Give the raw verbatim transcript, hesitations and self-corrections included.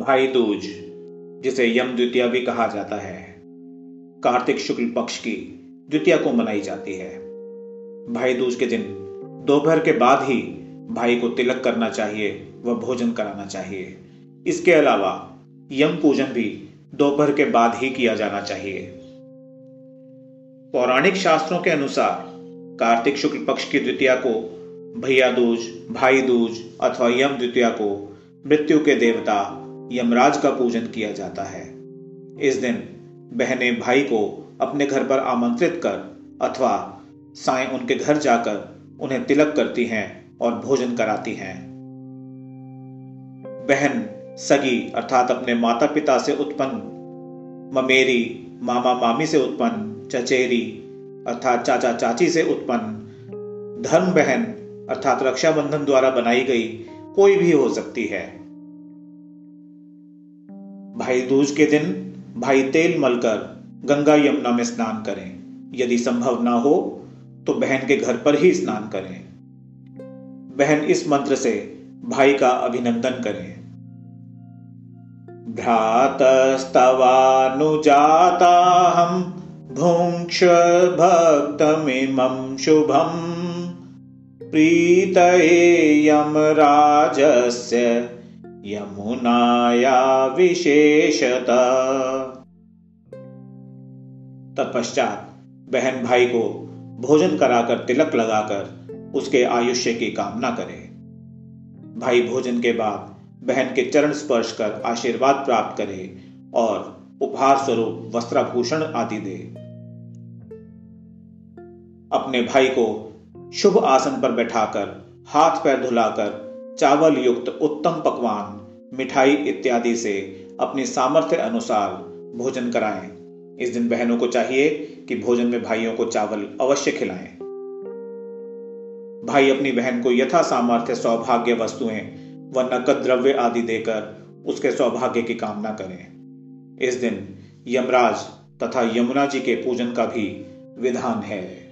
भाई दूज जिसे यम द्वितीया भी कहा जाता है, कार्तिक शुक्ल पक्ष की द्वितीया को मनाई जाती है। भाई दूज के दिन दोपहर के बाद ही भाई को तिलक करना चाहिए व भोजन कराना चाहिए। इसके अलावा यम पूजन भी दोपहर के बाद ही किया जाना चाहिए। पौराणिक शास्त्रों के अनुसार कार्तिक शुक्ल पक्ष की द्वितीया को भैया दूज, भाई दूज अथवा यम द्वितीया को मृत्यु के देवता यमराज का पूजन किया जाता है। इस दिन बहनें भाई को अपने घर पर आमंत्रित कर अथवा साय उनके घर जाकर उन्हें तिलक करती हैं और भोजन कराती हैं। बहन सगी अर्थात अपने माता पिता से उत्पन्न, ममेरी मामा मामी से उत्पन्न, चचेरी अर्थात चाचा चाची से उत्पन्न, धर्म बहन अर्थात रक्षाबंधन द्वारा बनाई गई कोई भी हो सकती है। भाई दूज के दिन भाई तेल मलकर गंगा यमुना में स्नान करें। यदि संभव ना हो तो बहन के घर पर ही स्नान करें। बहन इस मंत्र से भाई का अभिनंदन करें। भ्रातस्तवानुजाताहं भुंक्ष्व भक्तमिमं शुभं प्रीतये यमराजस्य यमुनाया विशेषत। तत्पश्चात बहन भाई को भोजन कराकर तिलक लगाकर उसके आयुष्य की कामना करे। भाई भोजन के बाद बहन के चरण स्पर्श कर आशीर्वाद प्राप्त करे और उपहार स्वरूप वस्त्राभूषण आदि दे। अपने भाई को शुभ आसन पर बैठाकर हाथ पैर धुलाकर चावल युक्त उत्तम पकवान, मिठाई इत्यादि से अपने सामर्थ्य अनुसार भोजन कराएं। इस दिन बहनों को चाहिए कि भोजन में भाइयों को चावल अवश्य खिलाएं। भाई अपनी बहन को यथा सामर्थ्य सौभाग्य वस्तुएं व नकद द्रव्य आदि देकर उसके सौभाग्य की कामना करें। इस दिन यमराज तथा यमुना जी के पूजन का भी विधान है।